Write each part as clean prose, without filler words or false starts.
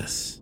Elvis.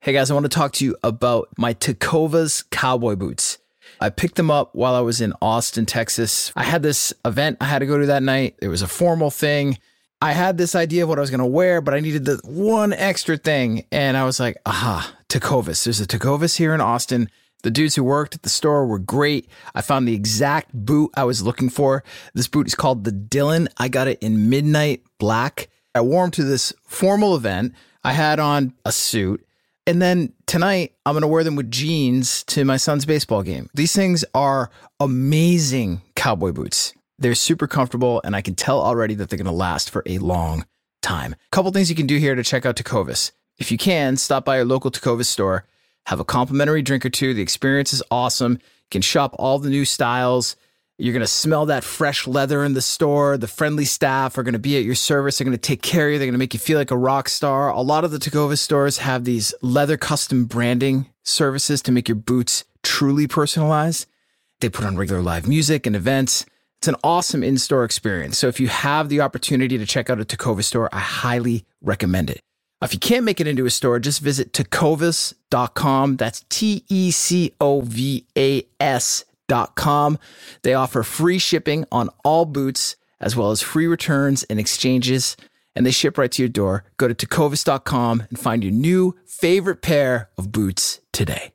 Hey guys, I want to talk to you about my Tecovas cowboy boots. I picked them up while I was in Austin, Texas. I had this event I had to go to that night. It was a formal thing. I had this idea of what I was going to wear, but I needed the one extra thing. And I was like, aha, Tecovas. There's a Tecovas here in Austin. The dudes who worked at the store were great. I found the exact boot I was looking for. This boot is called the Dylan. I got it in midnight black. I wore them to this formal event. I had on a suit. And then tonight, I'm going to wear them with jeans to my son's baseball game. These things are amazing cowboy boots. They're super comfortable, and I can tell already that they're going to last for a long time. A couple things you can do here to check out Tecovas. If you can, stop by your local Tecovas store, have a complimentary drink or two. The experience is awesome. You can shop all the new styles. You're going to smell that fresh leather in the store. The friendly staff are going to be at your service. They're going to take care of you. They're going to make you feel like a rock star. A lot of the Tecovas stores have these leather custom branding services to make your boots truly personalized. They put on regular live music and events. It's an awesome in-store experience. So if you have the opportunity to check out a Tecovas store, I highly recommend it. If you can't make it into a store, just visit Tecovas.com. That's Tecovas. They offer free shipping on all boots, as well as free returns and exchanges, and they ship right to your door. Go to Tecovas.com and find your new favorite pair of boots today.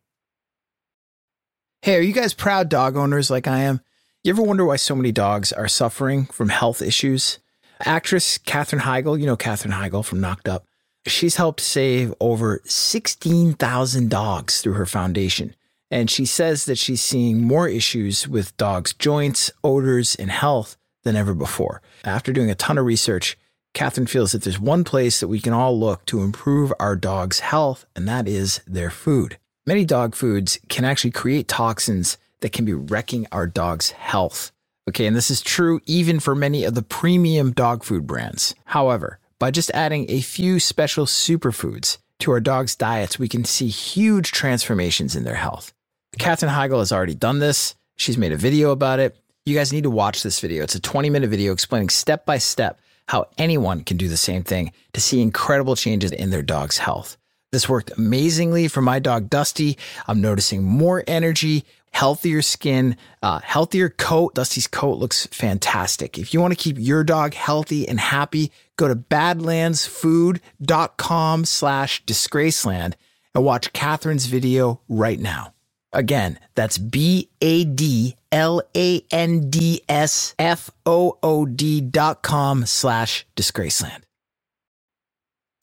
Hey, are you guys proud dog owners like I am? You ever wonder why so many dogs are suffering from health issues? Actress Catherine Heigl, you know Catherine Heigl from Knocked Up, she's helped save over 16,000 dogs through her foundation. And she says that she's seeing more issues with dogs' joints, odors, and health than ever before. After doing a ton of research, Catherine feels that there's one place that we can all look to improve our dogs' health, and that is their food. Many dog foods can actually create toxins that can be wrecking our dog's health. Okay, and this is true even for many of the premium dog food brands. However, by just adding a few special superfoods to our dogs' diets, we can see huge transformations in their health. Catherine Heigl has already done this. She's made a video about it. You guys need to watch this video. It's a 20-minute video explaining step-by-step how anyone can do the same thing to see incredible changes in their dog's health. This worked amazingly for my dog, Dusty. I'm noticing more energy, healthier skin, healthier coat. Dusty's coat looks fantastic. If you want to keep your dog healthy and happy, go to badlandsfood.com/Disgraceland and watch Catherine's video right now. Again, that's badlandsfood.com/Disgraceland.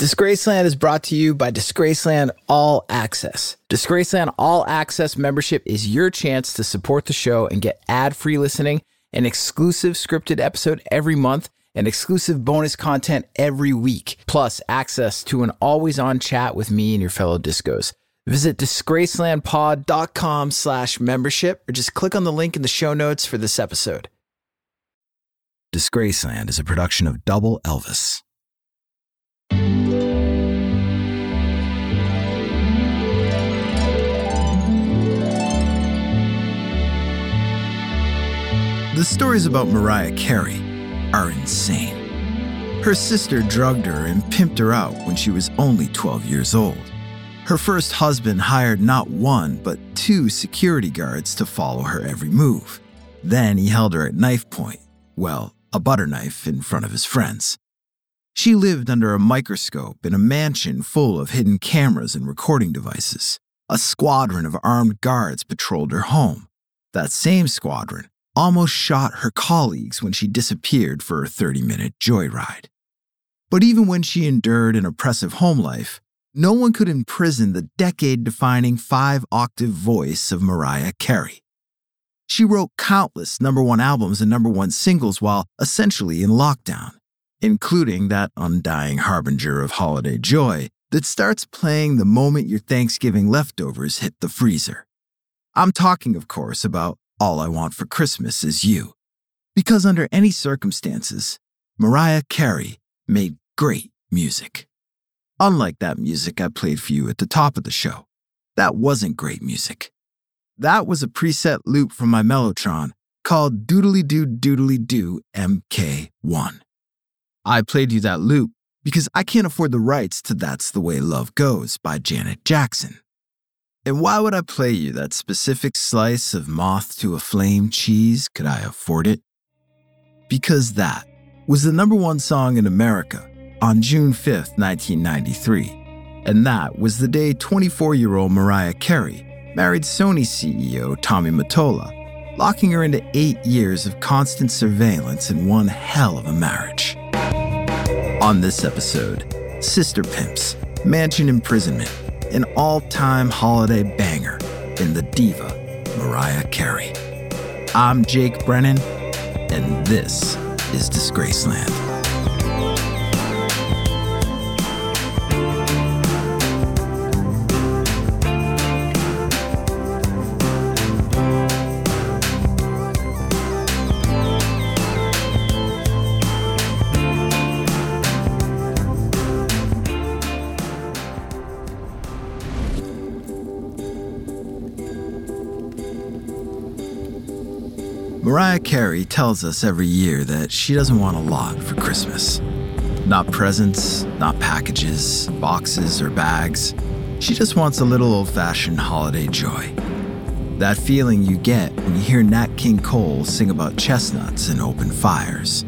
Disgraceland is brought to you by Disgraceland All Access. Disgraceland All Access membership is your chance to support the show and get ad-free listening, an exclusive scripted episode every month, and exclusive bonus content every week, plus access to an always-on chat with me and your fellow Discos. Visit disgracelandpod.com/membership or just click on the link in the show notes for this episode. Disgraceland is a production of Double Elvis. The stories about Mariah Carey are insane. Her sister drugged her and pimped her out when she was only 12 years old. Her first husband hired not one, but two security guards to follow her every move. Then he held her at knife point, well, a butter knife in front of his friends. She lived under a microscope in a mansion full of hidden cameras and recording devices. A squadron of armed guards patrolled her home. That same squadron almost shot her colleagues when she disappeared for a 30-minute joyride. But even when she endured an oppressive home life, no one could imprison the decade-defining five-octave voice of Mariah Carey. She wrote countless number-one albums and number-one singles while essentially in lockdown, including that undying harbinger of holiday joy that starts playing the moment your Thanksgiving leftovers hit the freezer. I'm talking, of course, about All I Want for Christmas Is You, because under any circumstances, Mariah Carey made great music. Unlike that music I played for you at the top of the show, that wasn't great music. That was a preset loop from my Mellotron called Doodly-Doo-Doodly-Doo MK1. I played you that loop because I can't afford the rights to That's the Way Love Goes by Janet Jackson. And why would I play you that specific slice of moth to a flame cheese? Could I afford it? Because that was the #1 song in America on June 5th, 1993. And that was the day 24-year-old Mariah Carey married Sony CEO Tommy Mottola, locking her into 8 years of constant surveillance and one hell of a marriage. On this episode, sister pimps, mansion imprisonment, an all-time holiday banger in the diva Mariah Carey. I'm Jake Brennan, and this is Disgraceland. Mariah Carey tells us every year that she doesn't want a lot for Christmas. Not presents, not packages, boxes, or bags. She just wants a little old-fashioned holiday joy. That feeling you get when you hear Nat King Cole sing about chestnuts and open fires,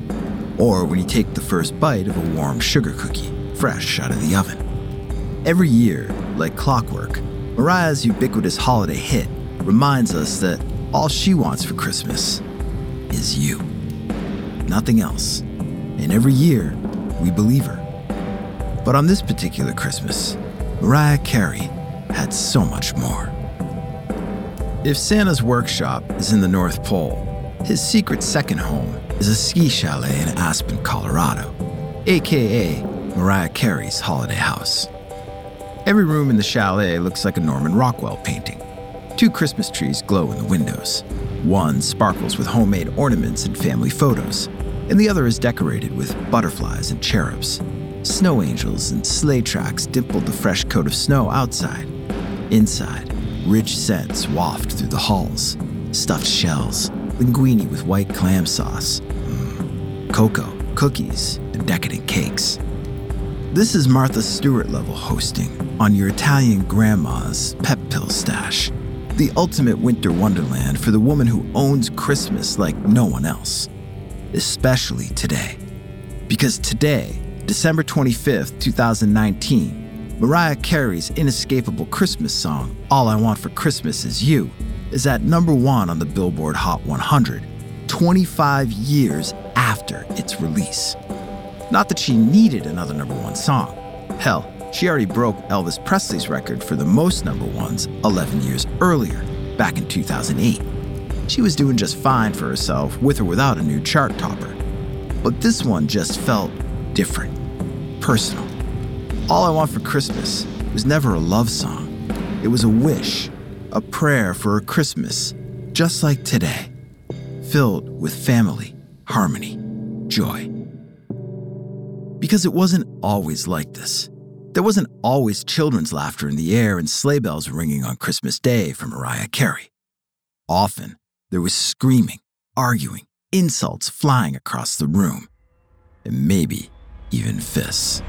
or when you take the first bite of a warm sugar cookie, fresh out of the oven. Every year, like clockwork, Mariah's ubiquitous holiday hit reminds us that all she wants for Christmas is you. Nothing else. And every year, we believe her. But on this particular Christmas, Mariah Carey had so much more. If Santa's workshop is in the North Pole, his secret second home is a ski chalet in Aspen, Colorado, aka Mariah Carey's holiday house. Every room in the chalet looks like a Norman Rockwell painting. 2 Christmas trees glow in the windows. One sparkles with homemade ornaments and family photos, and the other is decorated with butterflies and cherubs. Snow angels and sleigh tracks dimpled the fresh coat of snow outside. Inside, rich scents waft through the halls. Stuffed shells, linguine with white clam sauce, cocoa, cookies, and decadent cakes. This is Martha Stewart-level hosting on your Italian grandma's pep pill stash. The ultimate winter wonderland for the woman who owns Christmas like no one else, especially today. Because today, December 25th, 2019, Mariah Carey's inescapable Christmas song, All I Want for Christmas Is You, is at #1 on the Billboard Hot 100, 25 years after its release. Not that she needed another #1 song. Hell, she already broke Elvis Presley's record for the most #1s 11 years earlier, back in 2008. She was doing just fine for herself with or without a new chart topper. But this one just felt different, personal. All I Want for Christmas was never a love song. It was a wish, a prayer for a Christmas, just like today, filled with family, harmony, joy. Because it wasn't always like this. There wasn't always children's laughter in the air and sleigh bells ringing on Christmas Day for Mariah Carey. Often, there was screaming, arguing, insults flying across the room, and maybe even fists.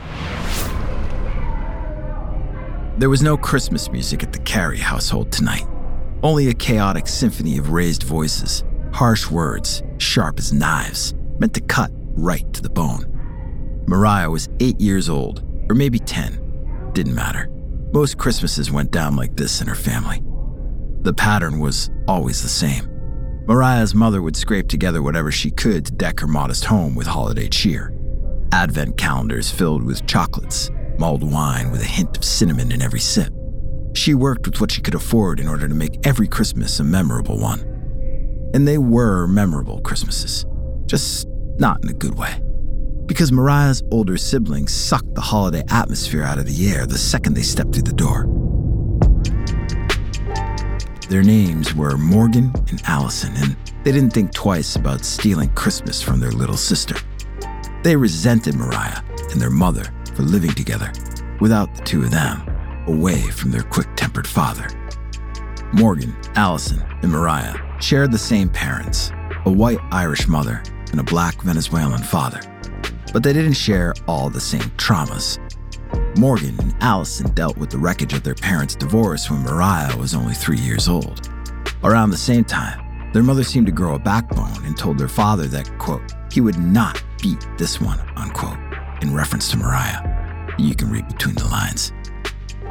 There was no Christmas music at the Carey household tonight, only a chaotic symphony of raised voices, harsh words, sharp as knives, meant to cut right to the bone. Mariah was 8 years old, or maybe 10, didn't matter. Most Christmases went down like this in her family. The pattern was always the same. Mariah's mother would scrape together whatever she could to deck her modest home with holiday cheer. Advent calendars filled with chocolates, mulled wine with a hint of cinnamon in every sip. She worked with what she could afford in order to make every Christmas a memorable one. And they were memorable Christmases, just not in a good way. Because Mariah's older siblings sucked the holiday atmosphere out of the air the second they stepped through the door. Their names were Morgan and Allison, and they didn't think twice about stealing Christmas from their little sister. They resented Mariah and their mother for living together, without the two of them, away from their quick-tempered father. Morgan, Allison, and Mariah shared the same parents, a white Irish mother and a black Venezuelan father. but they didn't share all the same traumas. Morgan and Allison dealt with the wreckage of their parents' divorce when Mariah was only 3 years old. Around the same time, their mother seemed to grow a backbone and told their father that, quote, he would not beat this one, unquote, in reference to Mariah. You can read between the lines.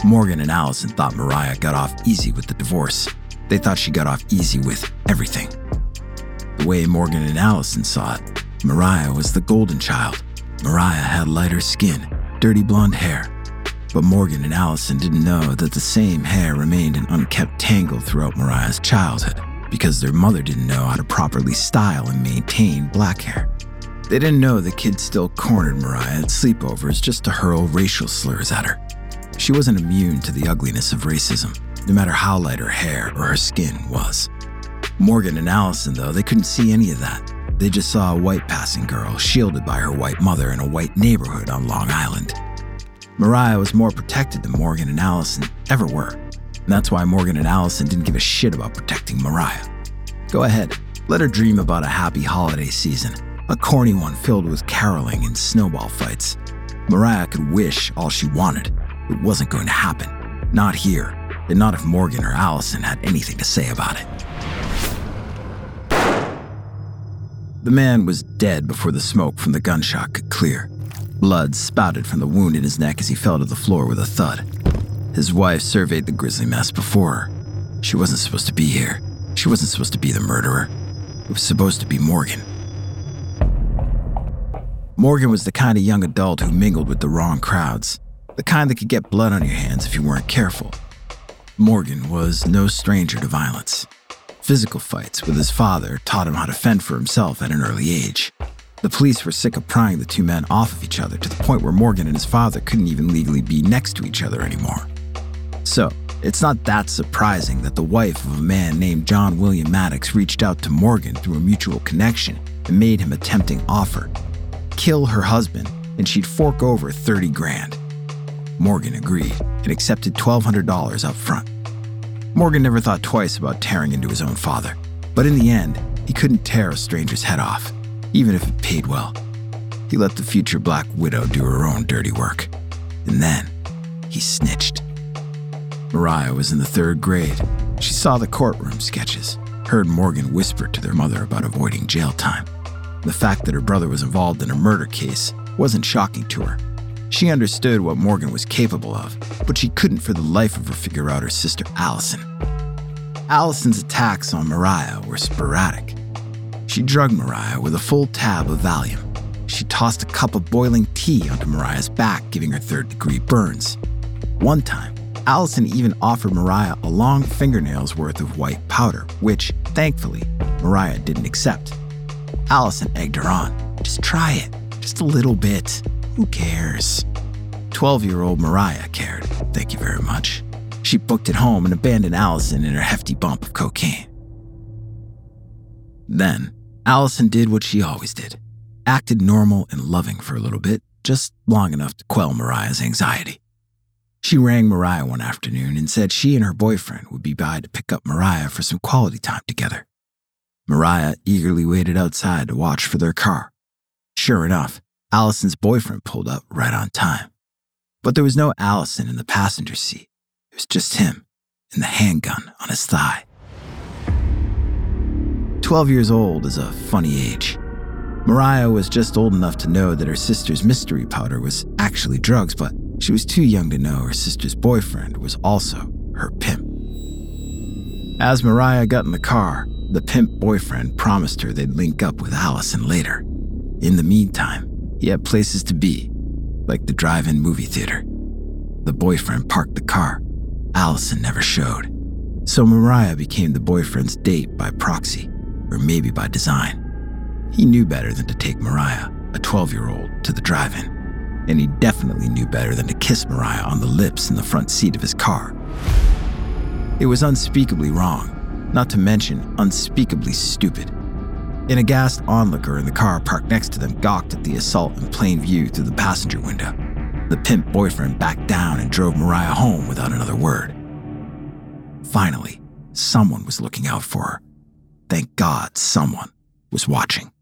Morgan and Allison thought Mariah got off easy with the divorce. They thought she got off easy with everything. The way Morgan and Allison saw it, Mariah was the golden child. Mariah had lighter skin, dirty blonde hair. But Morgan and Allison didn't know that the same hair remained an unkept tangle throughout Mariah's childhood because their mother didn't know how to properly style and maintain black hair. They didn't know the kid still cornered Mariah at sleepovers just to hurl racial slurs at her. She wasn't immune to the ugliness of racism, no matter how light her hair or her skin was. Morgan and Allison, though, they couldn't see any of that. They just saw a white passing girl shielded by her white mother in a white neighborhood on Long Island. Mariah was more protected than Morgan and Allison ever were, and that's why Morgan and Allison didn't give a shit about protecting Mariah. Go ahead, let her dream about a happy holiday season, a corny one filled with caroling and snowball fights. Mariah could wish all she wanted. It wasn't going to happen. Not here, and not if Morgan or Allison had anything to say about it. The man was dead before the smoke from the gunshot could clear. Blood spouted from the wound in his neck as he fell to the floor with a thud. His wife surveyed the grisly mess before her. She wasn't supposed to be here. She wasn't supposed to be the murderer. It was supposed to be Morgan. Morgan was the kind of young adult who mingled with the wrong crowds. The kind that could get blood on your hands if you weren't careful. Morgan was no stranger to violence. Physical fights with his father taught him how to fend for himself at an early age. The police were sick of prying the two men off of each other to the point where Morgan and his father couldn't even legally be next to each other anymore. So, it's not that surprising that the wife of a man named John William Maddox reached out to Morgan through a mutual connection and made him a tempting offer. Kill her husband, and she'd fork over $30,000. Morgan agreed and accepted $1,200 up front. Morgan never thought twice about tearing into his own father, but in the end, he couldn't tear a stranger's head off, even if it paid well. He let the future black widow do her own dirty work. And then, he snitched. Mariah was in the 3rd grade. She saw the courtroom sketches, heard Morgan whisper to their mother about avoiding jail time. The fact that her brother was involved in a murder case wasn't shocking to her. She understood what Morgan was capable of, but she couldn't for the life of her figure out her sister Allison. Allison's attacks on Mariah were sporadic. She drugged Mariah with a full tab of Valium. She tossed a cup of boiling tea onto Mariah's back, giving her 3rd-degree burns. One time, Allison even offered Mariah a long fingernail's worth of white powder, which, thankfully, Mariah didn't accept. Allison egged her on. Just try it, just a little bit. Who cares? 12-year-old Mariah cared, thank you very much. She booked it home and abandoned Allison in her hefty bump of cocaine. Then, Allison did what she always did. Acted normal and loving for a little bit, just long enough to quell Mariah's anxiety. She rang Mariah one afternoon and said she and her boyfriend would be by to pick up Mariah for some quality time together. Mariah eagerly waited outside to watch for their car. Sure enough, Allison's boyfriend pulled up right on time. But there was no Allison in the passenger seat. It was just him and the handgun on his thigh. 12 years old is a funny age. Mariah was just old enough to know that her sister's mystery powder was actually drugs, but she was too young to know her sister's boyfriend was also her pimp. As Mariah got in the car, the pimp boyfriend promised her they'd link up with Allison later. In the meantime, he had places to be, like the drive-in movie theater. The boyfriend parked the car. Allison never showed. So Mariah became the boyfriend's date by proxy, or maybe by design. He knew better than to take Mariah, a 12-year-old, to the drive-in. And he definitely knew better than to kiss Mariah on the lips in the front seat of his car. It was unspeakably wrong, not to mention unspeakably stupid. An aghast onlooker in the car parked next to them gawked at the assault in plain view through the passenger window. The pimp boyfriend backed down and drove Mariah home without another word. Finally, someone was looking out for her. Thank God someone was watching.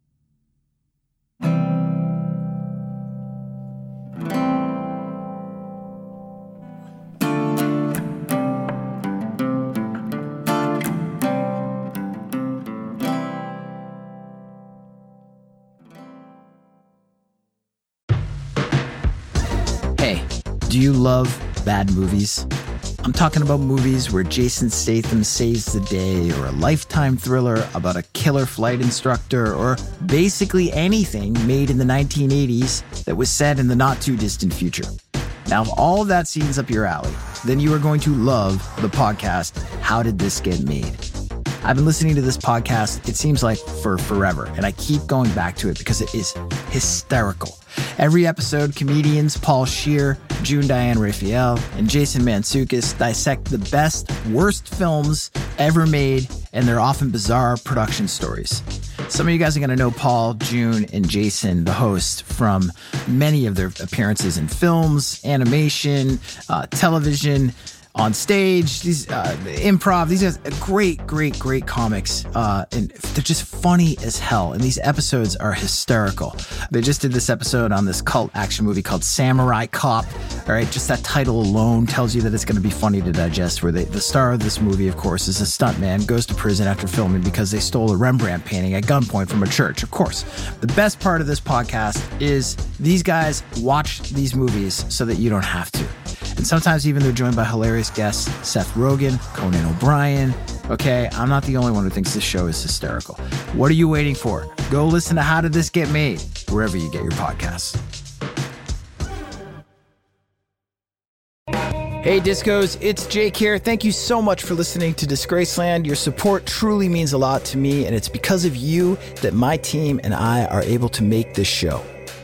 Do you love bad movies? I'm talking about movies where Jason Statham saves the day, or a lifetime thriller about a killer flight instructor, or basically anything made in the 1980s that was set in the not-too-distant future. Now, if all of that seems up your alley, then you are going to love the podcast, How Did This Get Made? I've been listening to this podcast, it seems like for forever, and I keep going back to it because it is hysterical. Every episode, comedians Paul Scheer, June Diane Raphael, and Jason Mantoukas dissect the best, worst films ever made and their often bizarre production stories. Some of you guys are going to know Paul, June, and Jason, the hosts, from many of their appearances in films, animation, television, on stage, these improv. These guys are great comics. And they're just funny as hell. And these episodes are hysterical. They just did this episode on this cult action movie called Samurai Cop. All right, just that title alone tells you that it's going to be funny to digest, where the star of this movie, of course, is a stuntman, goes to prison after filming because they stole a Rembrandt painting at gunpoint from a church, of course. The best part of this podcast is these guys watch these movies so that you don't have to. And sometimes even they're joined by hilarious guests, Seth Rogen, Conan O'Brien. Okay, I'm not the only one who thinks this show is hysterical. What are you waiting for? Go listen to How Did This Get Made, wherever you get your podcasts. Hey, Discos, it's Jake here. Thank you so much for listening to Disgraceland. Your support truly means a lot to me, and it's because of you that my team and I are able to make this show.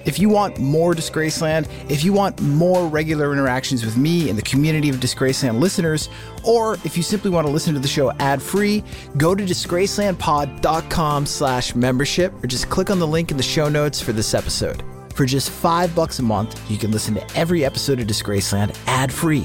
If you want more Disgraceland, if you want more regular interactions with me and the community of Disgraceland listeners, or if you simply want to listen to the show ad-free, go to disgracelandpod.com/membership, or just click on the link in the show notes for this episode. For just $5 a month, you can listen to every episode of Disgraceland ad-free.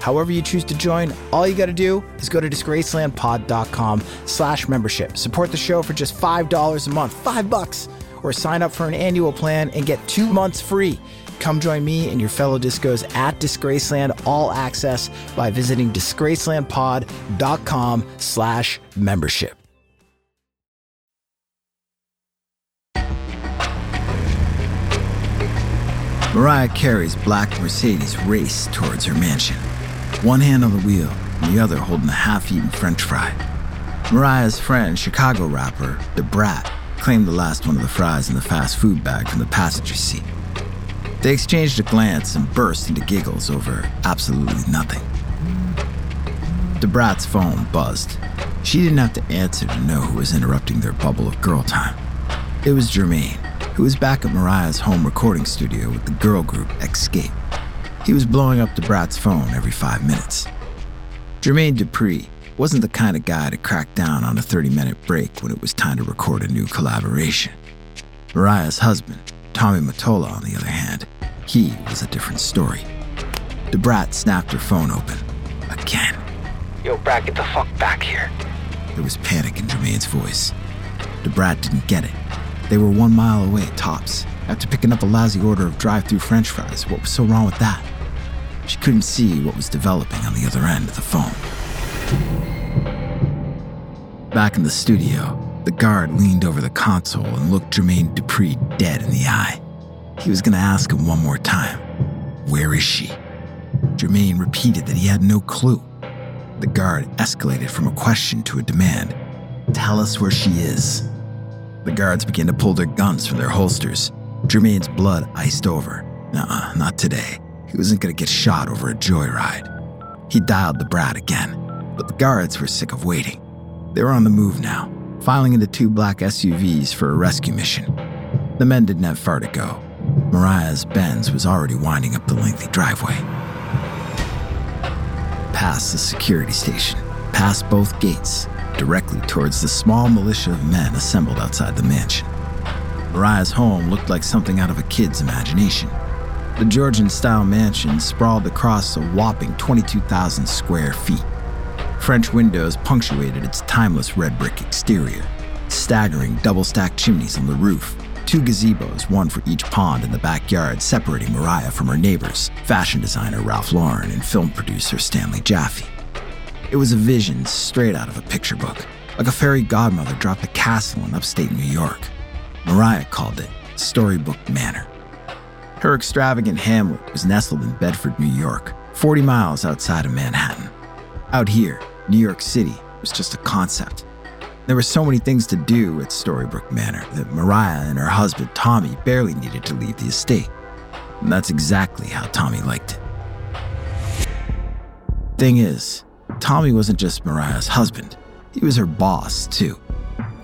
However you choose to join, all you got to do is go to disgracelandpod.com/membership. Support the show for just $5 a month, $5, or sign up for an annual plan and get 2 months free. Come join me and your fellow discos at Disgraceland All Access by visiting disgracelandpod.com/membership. Mariah Carey's black Mercedes raced towards her mansion, one hand on the wheel and the other holding a half-eaten French fry. Mariah's friend, Chicago rapper Da Brat, claimed the last one of the fries in the fast food bag from the passenger seat. They exchanged a glance and burst into giggles over absolutely nothing. Da Brat's phone buzzed. She didn't have to answer to know who was interrupting their bubble of girl time. It was Jermaine, who was back at Mariah's home recording studio with the girl group Escape. He was blowing up Da Brat's phone every 5 minutes. Jermaine Dupri wasn't the kind of guy to crack down on a 30-minute break when it was time to record a new collaboration. Mariah's husband, Tommy Mottola, on the other hand, he was a different story. Da Brat snapped her phone open. Again. Yo, Brat, get the fuck back here. There was panic in Jermaine's voice. Da Brat didn't get it. They were 1 mile away at tops, after picking up a lousy order of drive-through French fries. What was so wrong with that? She couldn't see what was developing on the other end of the phone. Back in the studio, the guard leaned over the console and looked Jermaine Dupri dead in the eye. He was going to ask him one more time, "Where is she?" Jermaine repeated that he had no clue. The guard escalated from a question to a demand. "Tell us where she is." The guards began to pull their guns from their holsters. Jermaine's blood iced over. Nuh-uh, not today. He wasn't going to get shot over a joyride. He dialed Da Brat again, but the guards were sick of waiting. They were on the move now, filing into two black SUVs for a rescue mission. The men didn't have far to go. Mariah's Benz was already winding up the lengthy driveway. Past the security station, past both gates, directly towards the small militia of men assembled outside the mansion. Mariah's home looked like something out of a kid's imagination. The Georgian-style mansion sprawled across a whopping 22,000 square feet. French windows punctuated its timeless red brick exterior, staggering double-stacked chimneys on the roof, two gazebos, one for each pond in the backyard, separating Mariah from her neighbors, fashion designer Ralph Lauren and film producer Stanley Jaffe. It was a vision straight out of a picture book, like a fairy godmother dropped a castle in upstate New York. Mariah called it Storybook Manor. Her extravagant hamlet was nestled in Bedford, New York, 40 miles outside of Manhattan. Out here, New York City was just a concept. There were so many things to do at Storybook Manor that Mariah and her husband Tommy barely needed to leave the estate. And that's exactly how Tommy liked it. Thing is, Tommy wasn't just Mariah's husband. He was her boss, too.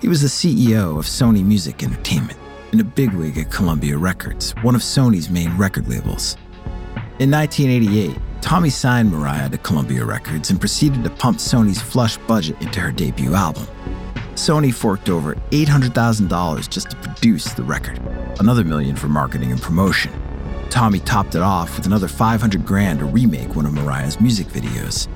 He was the CEO of Sony Music Entertainment and a bigwig at Columbia Records, one of Sony's main record labels. In 1988, Tommy signed Mariah to Columbia Records and proceeded to pump Sony's flush budget into her debut album. Sony forked over $800,000 just to produce the record, another $1 million for marketing and promotion. Tommy topped it off with another $500,000 to remake one of Mariah's music videos.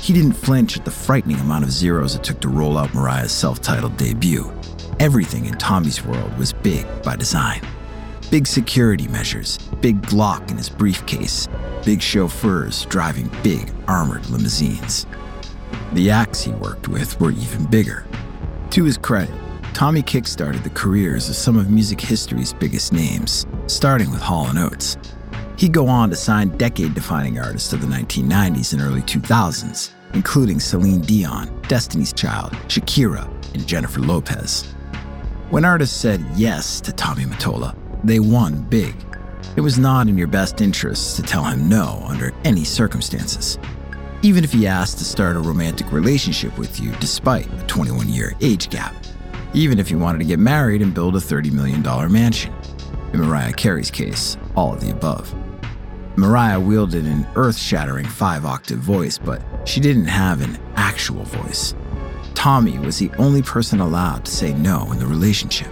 He didn't flinch at the frightening amount of zeros it took to roll out Mariah's self-titled debut. Everything in Tommy's world was big by design. Big security measures, big Glock in his briefcase, big chauffeurs driving big armored limousines. The acts he worked with were even bigger. To his credit, Tommy kickstarted the careers of some of music history's biggest names, starting with Hall & Oates. He'd go on to sign decade-defining artists of the 1990s and early 2000s, including Celine Dion, Destiny's Child, Shakira, and Jennifer Lopez. When artists said yes to Tommy Mottola, they won big. It was not in your best interests to tell him no under any circumstances. Even if he asked to start a romantic relationship with you despite a 21-year age gap. Even if he wanted to get married and build a $30 million mansion. In Mariah Carey's case, all of the above. Mariah wielded an earth-shattering 5-octave voice, but she didn't have an actual voice. Tommy was the only person allowed to say no in the relationship.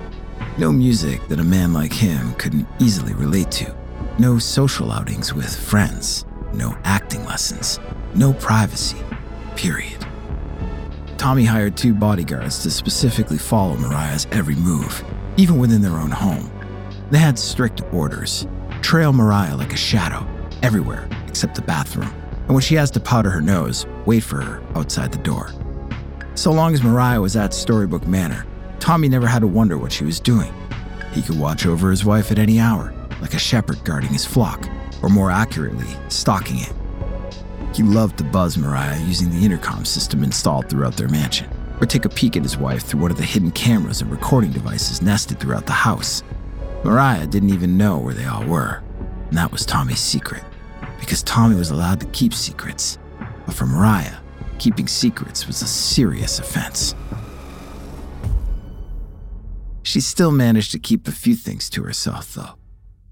No music that a man like him couldn't easily relate to. No social outings with friends. No acting lessons. No privacy. Period. Tommy hired 2 bodyguards to specifically follow Mariah's every move, even within their own home. They had strict orders. Trail Mariah like a shadow, everywhere except the bathroom. And when she has to powder her nose, wait for her outside the door. So long as Mariah was at Storybook Manor, Tommy never had to wonder what she was doing. He could watch over his wife at any hour, like a shepherd guarding his flock, or more accurately, stalking it. He loved to buzz Mariah using the intercom system installed throughout their mansion, or take a peek at his wife through one of the hidden cameras and recording devices nested throughout the house. Mariah didn't even know where they all were, and that was Tommy's secret, because Tommy was allowed to keep secrets. But for Mariah, keeping secrets was a serious offense. She still managed to keep a few things to herself, though.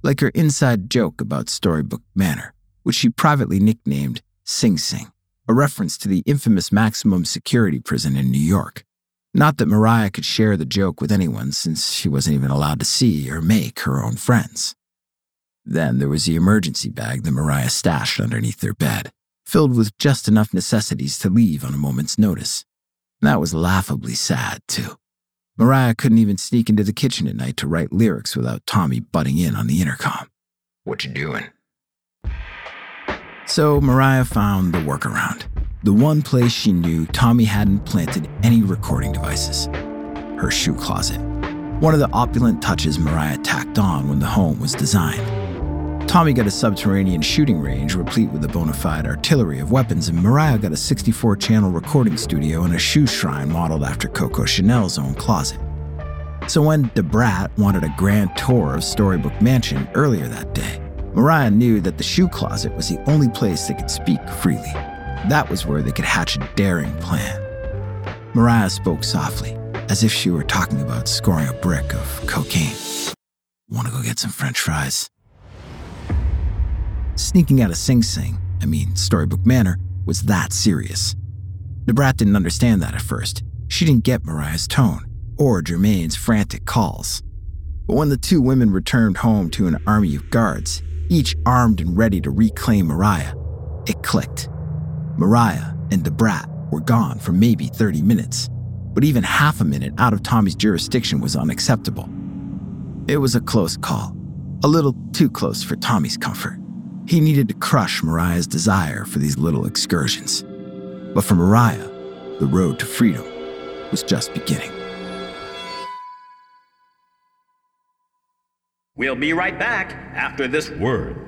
Like her inside joke about Storybook Manor, which she privately nicknamed Sing Sing, a reference to the infamous maximum security prison in New York. Not that Mariah could share the joke with anyone, since she wasn't even allowed to see or make her own friends. Then there was the emergency bag that Mariah stashed underneath their bed, filled with just enough necessities to leave on a moment's notice. And that was laughably sad, too. Mariah couldn't even sneak into the kitchen at night to write lyrics without Tommy butting in on the intercom. What you doing? So Mariah found the workaround. The one place she knew Tommy hadn't planted any recording devices. Her shoe closet. One of the opulent touches Mariah tacked on when the home was designed. Tommy got a subterranean shooting range replete with a bona fide artillery of weapons, and Mariah got a 64-channel recording studio and a shoe shrine modeled after Coco Chanel's own closet. So when Da Brat wanted a grand tour of Storybook Mansion earlier that day, Mariah knew that the shoe closet was the only place they could speak freely. That was where they could hatch a daring plan. Mariah spoke softly, as if she were talking about scoring a brick of cocaine. "Wanna go get some French fries?" Sneaking out of Sing Sing, I mean Storybook Manor, was that serious. Da Brat didn't understand that at first. She didn't get Mariah's tone or Jermaine's frantic calls. But when the two women returned home to an army of guards, each armed and ready to reclaim Mariah, it clicked. Mariah and Da Brat were gone for maybe 30 minutes, but even half a minute out of Tommy's jurisdiction was unacceptable. It was a close call, a little too close for Tommy's comfort. He needed to crush Mariah's desire for these little excursions. But for Mariah, the road to freedom was just beginning. We'll be right back after this word.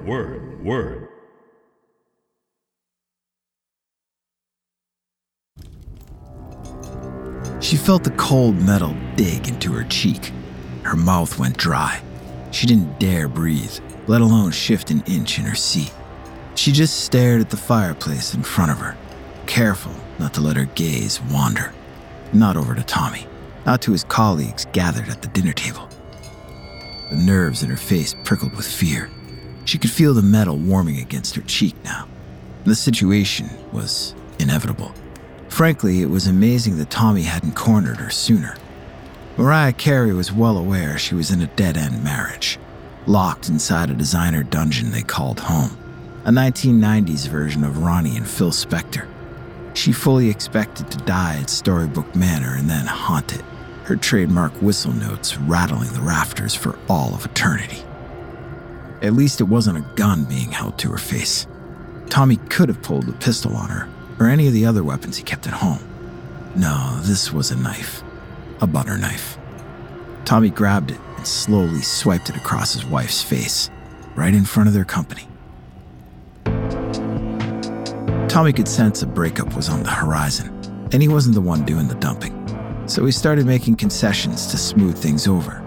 She felt the cold metal dig into her cheek. Her mouth went dry. She didn't dare breathe, let alone shift an inch in her seat. She just stared at the fireplace in front of her, careful not to let her gaze wander. Not over to Tommy, not to his colleagues gathered at the dinner table. The nerves in her face prickled with fear. She could feel the metal warming against her cheek now. The situation was inevitable. Frankly, it was amazing that Tommy hadn't cornered her sooner. Mariah Carey was well aware she was in a dead-end marriage, locked inside a designer dungeon they called home, a 1990s version of Ronnie and Phil Spector. She fully expected to die at Storybook Manor and then haunt it, her trademark whistle notes rattling the rafters for all of eternity. At least it wasn't a gun being held to her face. Tommy could have pulled a pistol on her, or any of the other weapons he kept at home. No, this was a knife. A butter knife. Tommy grabbed it and slowly swiped it across his wife's face, right in front of their company. Tommy could sense a breakup was on the horizon, and he wasn't the one doing the dumping, so he started making concessions to smooth things over.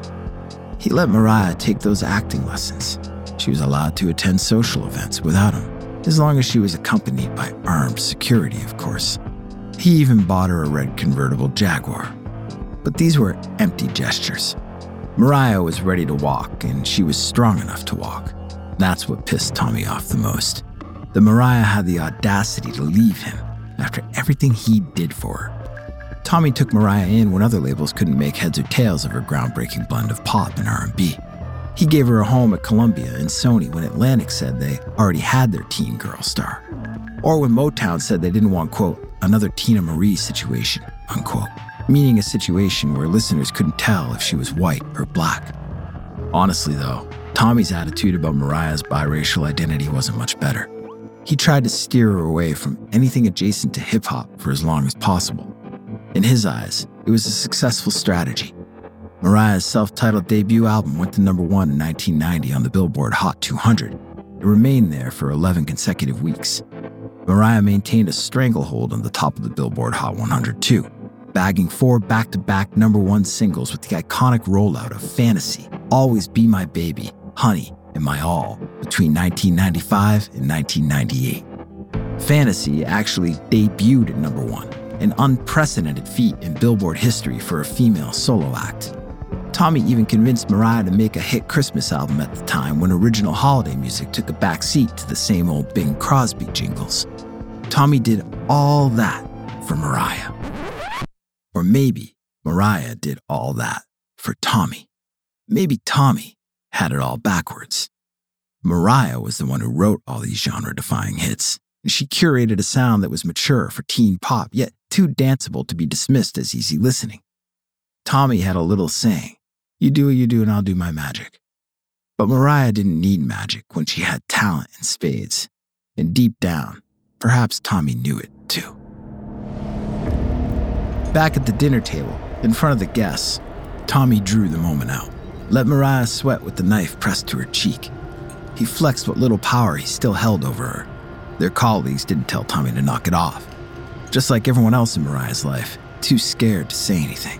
He let Mariah take those acting lessons. She was allowed to attend social events without him, as long as she was accompanied by armed security, of course. He even bought her a red convertible Jaguar. But these were empty gestures. Mariah was ready to walk, and she was strong enough to walk. That's what pissed Tommy off the most. That Mariah had the audacity to leave him after everything he did for her. Tommy took Mariah in when other labels couldn't make heads or tails of her groundbreaking blend of pop and R&B. He gave her a home at Columbia and Sony when Atlantic said they already had their teen girl star. Or when Motown said they didn't want, quote, another Tina Marie situation, unquote. Meaning a situation where listeners couldn't tell if she was white or black. Honestly though, Tommy's attitude about Mariah's biracial identity wasn't much better. He tried to steer her away from anything adjacent to hip-hop for as long as possible. In his eyes, it was a successful strategy. Mariah's self-titled debut album went to #1 in 1990 on the Billboard Hot 200. It remained there for 11 consecutive weeks. Mariah maintained a stranglehold on the top of the Billboard Hot 100 too, bagging 4 back-to-back #1 singles with the iconic rollout of Fantasy, Always Be My Baby, Honey, and My All between 1995 and 1998. Fantasy actually debuted at #1, an unprecedented feat in Billboard history for a female solo act. Tommy even convinced Mariah to make a hit Christmas album at the time when original holiday music took a backseat to the same old Bing Crosby jingles. Tommy did all that for Mariah. Or maybe Mariah did all that for Tommy. Maybe Tommy had it all backwards. Mariah was the one who wrote all these genre-defying hits. She curated a sound that was mature for teen pop, yet too danceable to be dismissed as easy listening. Tommy had a little saying, "You do what you do and I'll do my magic." But Mariah didn't need magic when she had talent in spades. And deep down, perhaps Tommy knew it too. Back at the dinner table, in front of the guests, Tommy drew the moment out, let Mariah sweat with the knife pressed to her cheek. He flexed what little power he still held over her. Their colleagues didn't tell Tommy to knock it off. Just like everyone else in Mariah's life, too scared to say anything.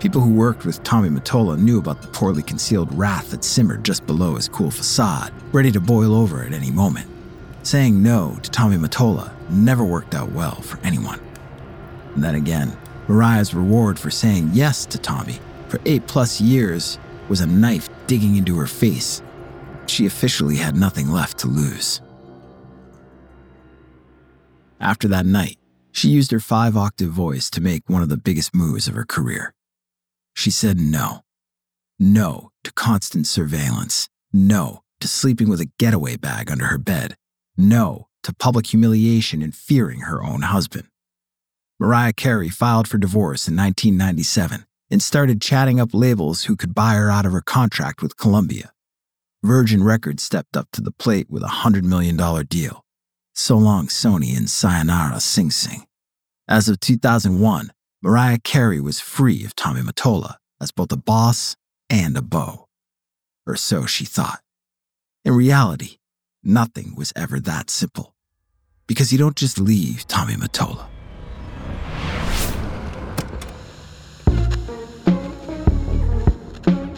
People who worked with Tommy Mottola knew about the poorly concealed wrath that simmered just below his cool facade, ready to boil over at any moment. Saying no to Tommy Mottola never worked out well for anyone. And then again, Mariah's reward for saying yes to Tommy for 8+ years was a knife digging into her face. she officially had nothing left to lose. After that night, she used her 5-octave voice to make one of the biggest moves of her career. She said no. No to constant surveillance. No to sleeping with a getaway bag under her bed. No to public humiliation and fearing her own husband. Mariah Carey filed for divorce in 1997 and started chatting up labels who could buy her out of her contract with Columbia. Virgin Records stepped up to the plate with a $100 million deal. So long, Sony, and sayonara, Sing Sing. As of 2001, Mariah Carey was free of Tommy Mottola as both a boss and a beau. Or so she thought. In reality, nothing was ever that simple. Because you don't just leave Tommy Mottola.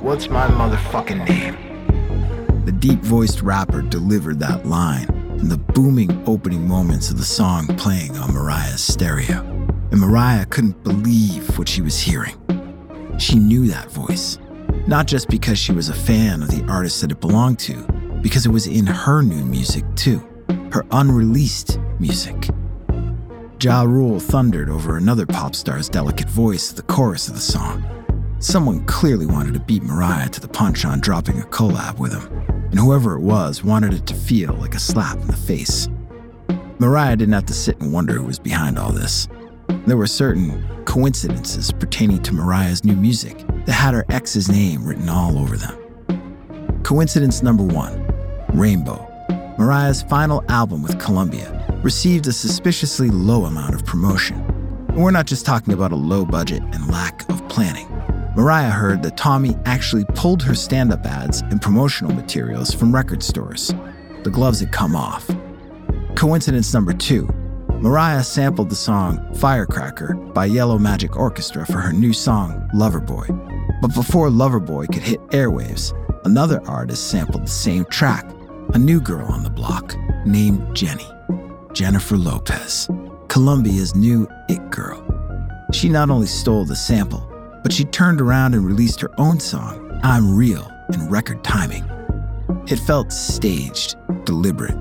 What's my motherfucking name? The deep-voiced rapper delivered that line in the booming opening moments of the song playing on Mariah's stereo. And Mariah couldn't believe what she was hearing. She knew that voice, not just because she was a fan of the artist that it belonged to, because it was in her new music too, her unreleased music. Ja Rule thundered over another pop star's delicate voice at the chorus of the song. Someone clearly wanted to beat Mariah to the punch on dropping a collab with him. And whoever it was wanted it to feel like a slap in the face. Mariah didn't have to sit and wonder who was behind all this. There were certain coincidences pertaining to Mariah's new music that had her ex's name written all over them. Coincidence number one, Rainbow, Mariah's final album with Columbia, received a suspiciously low amount of promotion. And we're not just talking about a low budget and lack of planning. Mariah heard that Tommy actually pulled her stand-up ads and promotional materials from record stores. The gloves had come off. Coincidence number two, Mariah sampled the song Firecracker by Yellow Magic Orchestra for her new song Loverboy. But before Loverboy could hit airwaves, another artist sampled the same track, a new girl on the block named Jennifer Lopez, Columbia's new it girl. She not only stole the sample, but she turned around and released her own song, I'm Real, in record timing. It felt staged, deliberate,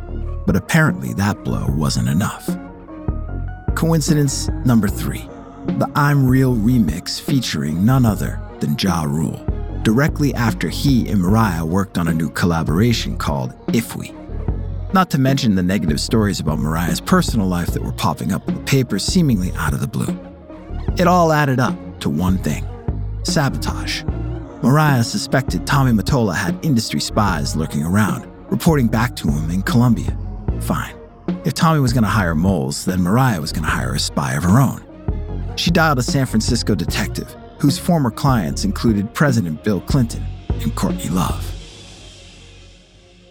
but apparently that blow wasn't enough. Coincidence number three, the I'm Real remix featuring none other than Ja Rule, directly after he and Mariah worked on a new collaboration called If We. Not to mention the negative stories about Mariah's personal life that were popping up in the papers seemingly out of the blue. It all added up to one thing, sabotage. Mariah suspected Tommy Mottola had industry spies lurking around, reporting back to him in Columbia. Fine. If Tommy was going to hire moles, then Mariah was going to hire a spy of her own. She dialed a San Francisco detective, whose former clients included President Bill Clinton and Courtney Love.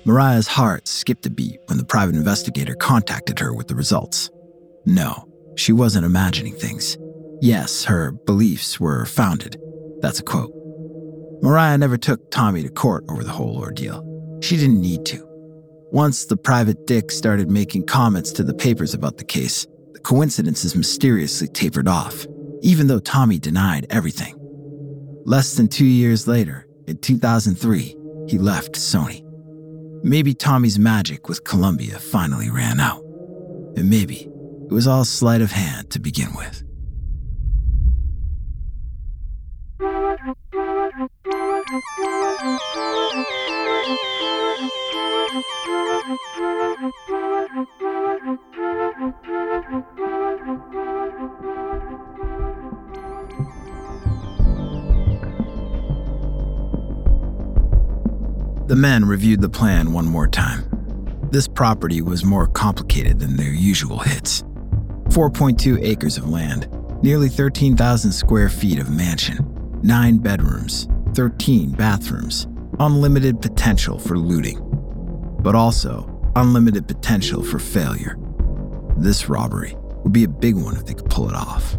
Mariah's heart skipped a beat when the private investigator contacted her with the results. No, she wasn't imagining things. Yes, her beliefs were founded. That's a quote. Mariah never took Tommy to court over the whole ordeal. She didn't need to. Once the private dick started making comments to the papers about the case, the coincidences mysteriously tapered off, even though Tommy denied everything. Less than 2 years later, in 2003, he left Sony. Maybe Tommy's magic with Columbia finally ran out. And maybe it was all sleight of hand to begin with. The men reviewed the plan one more time. This property was more complicated than their usual hits. 4.2 acres of land, nearly 13,000 square feet of mansion, 9 bedrooms, 13 bathrooms, unlimited potential for looting, but also unlimited potential for failure. This robbery would be a big one if they could pull it off.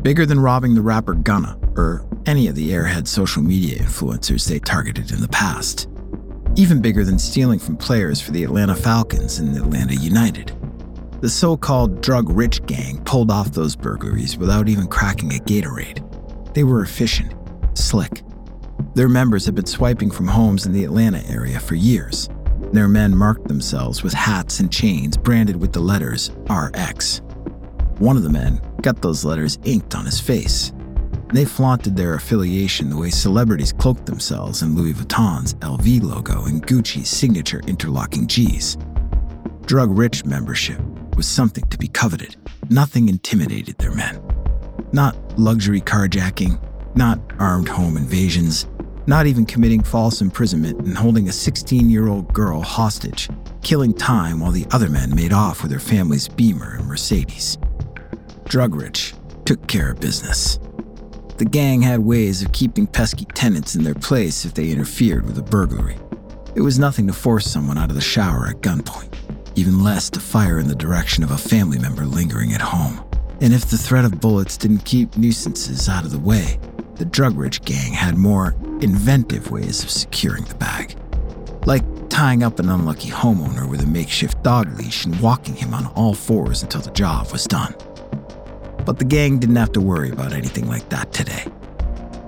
Bigger than robbing the rapper Gunna or any of the airhead social media influencers they targeted in the past. Even bigger than stealing from players for the Atlanta Falcons and the Atlanta United. The so-called drug-rich gang pulled off those burglaries without even cracking a Gatorade. They were efficient, slick. Their members had been swiping from homes in the Atlanta area for years. Their men marked themselves with hats and chains branded with the letters RX. One of the men got those letters inked on his face. They flaunted their affiliation the way celebrities cloaked themselves in Louis Vuitton's LV logo and Gucci's signature interlocking G's. Drug-rich membership was something to be coveted. Nothing intimidated their men. Not luxury carjacking, not armed home invasions, not even committing false imprisonment and holding a 16-year-old girl hostage, killing time while the other men made off with their family's Beamer and Mercedes. Drug-rich took care of business. The gang had ways of keeping pesky tenants in their place if they interfered with a burglary. It was nothing to force someone out of the shower at gunpoint, even less to fire in the direction of a family member lingering at home. And if the threat of bullets didn't keep nuisances out of the way, the drug-rich gang had more inventive ways of securing the bag, like tying up an unlucky homeowner with a makeshift dog leash and walking him on all fours until the job was done. But the gang didn't have to worry about anything like that today.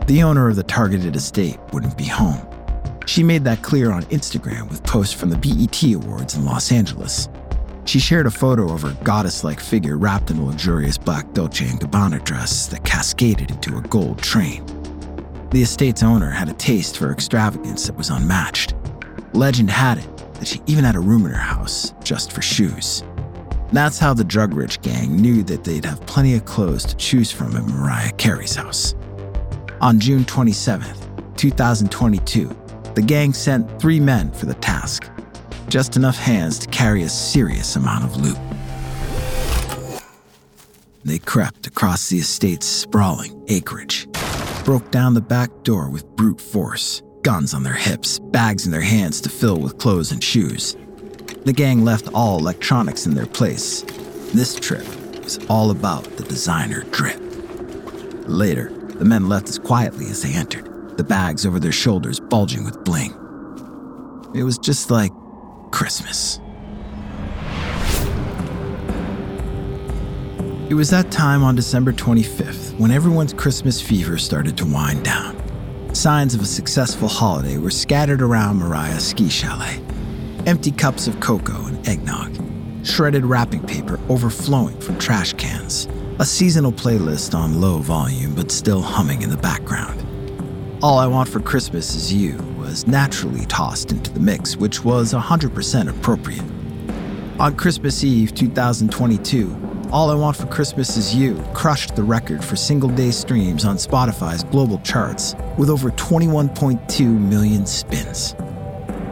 The owner of the targeted estate wouldn't be home. She made that clear on Instagram with posts from the BET Awards in Los Angeles. She shared a photo of her goddess-like figure wrapped in a luxurious black Dolce & Gabbana dress that cascaded into a gold train. The estate's owner had a taste for extravagance that was unmatched. Legend had it that she even had a room in her house just for shoes. That's how the drug-rich gang knew that they'd have plenty of clothes to choose from at Mariah Carey's house. On June 27, 2022, the gang sent 3 men for the task. Just enough hands to carry a serious amount of loot. They crept across the estate's sprawling acreage. Broke down the back door with brute force, guns on their hips, bags in their hands to fill with clothes and shoes. The gang left all electronics in their place. This trip was all about the designer drip. Later, the men left as quietly as they entered, the bags over their shoulders bulging with bling. It was just like Christmas. It was that time on December 25th when everyone's Christmas fever started to wind down. Signs of a successful holiday were scattered around Mariah's ski chalet. Empty cups of cocoa and eggnog, shredded wrapping paper overflowing from trash cans, a seasonal playlist on low volume but still humming in the background. All I Want for Christmas Is You was naturally tossed into the mix, which was 100% appropriate. On Christmas Eve 2022, All I Want for Christmas Is You crushed the record for single-day streams on Spotify's global charts with over 21.2 million spins.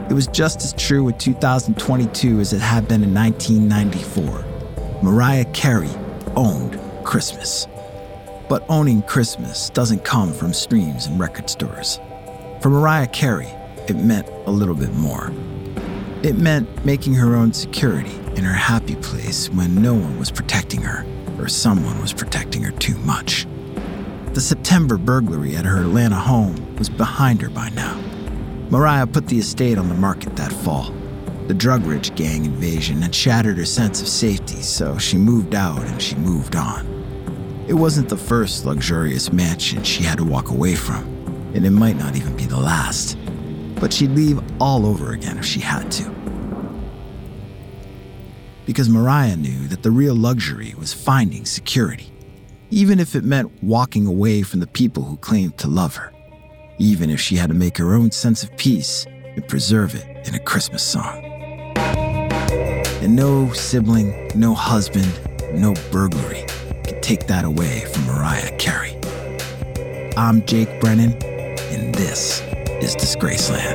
It was just as true with 2022 as it had been in 1994. Mariah Carey owned Christmas. But owning Christmas doesn't come from streams and record stores. For Mariah Carey, it meant a little bit more. It meant making her own security in her happy place when no one was protecting her, or someone was protecting her too much. The September burglary at her Atlanta home was behind her by now. Mariah put the estate on the market that fall. The drug-rich gang invasion had shattered her sense of safety, so she moved out and she moved on. It wasn't the first luxurious mansion she had to walk away from, and it might not even be the last. But she'd leave all over again if she had to. Because Mariah knew that the real luxury was finding security, even if it meant walking away from the people who claimed to love her, even if she had to make her own sense of peace and preserve it in a Christmas song. And no sibling, no husband, no burglary could take that away from Mariah Carey. I'm Jake Brennan, and this is Disgraceland.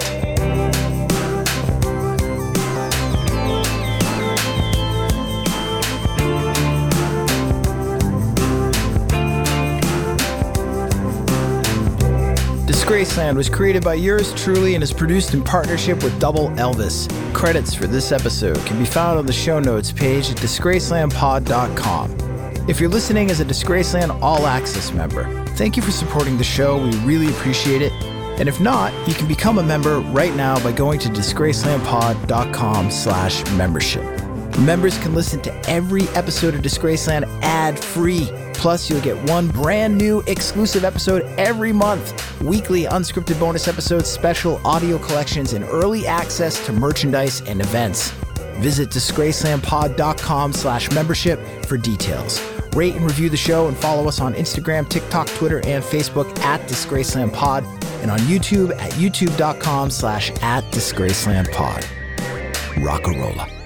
Disgraceland was created by yours truly and is produced in partnership with Double Elvis. Credits for this episode can be found on the show notes page at disgracelandpod.com. If you're listening as a Disgraceland All Access member, thank you for supporting the show. We really appreciate it. And if not, you can become a member right now by going to disgracelandpod.com/membership. Members can listen to every episode of Disgraceland ad-free. Plus, you'll get one brand new exclusive episode every month, weekly unscripted bonus episodes, special audio collections, and early access to merchandise and events. Visit disgracelandpod.com/membership for details. Rate and review the show and follow us on Instagram, TikTok, Twitter, and Facebook at DisgracelandPod and on YouTube at youtube.com/@DisgracelandPod. Rock-a-rolla.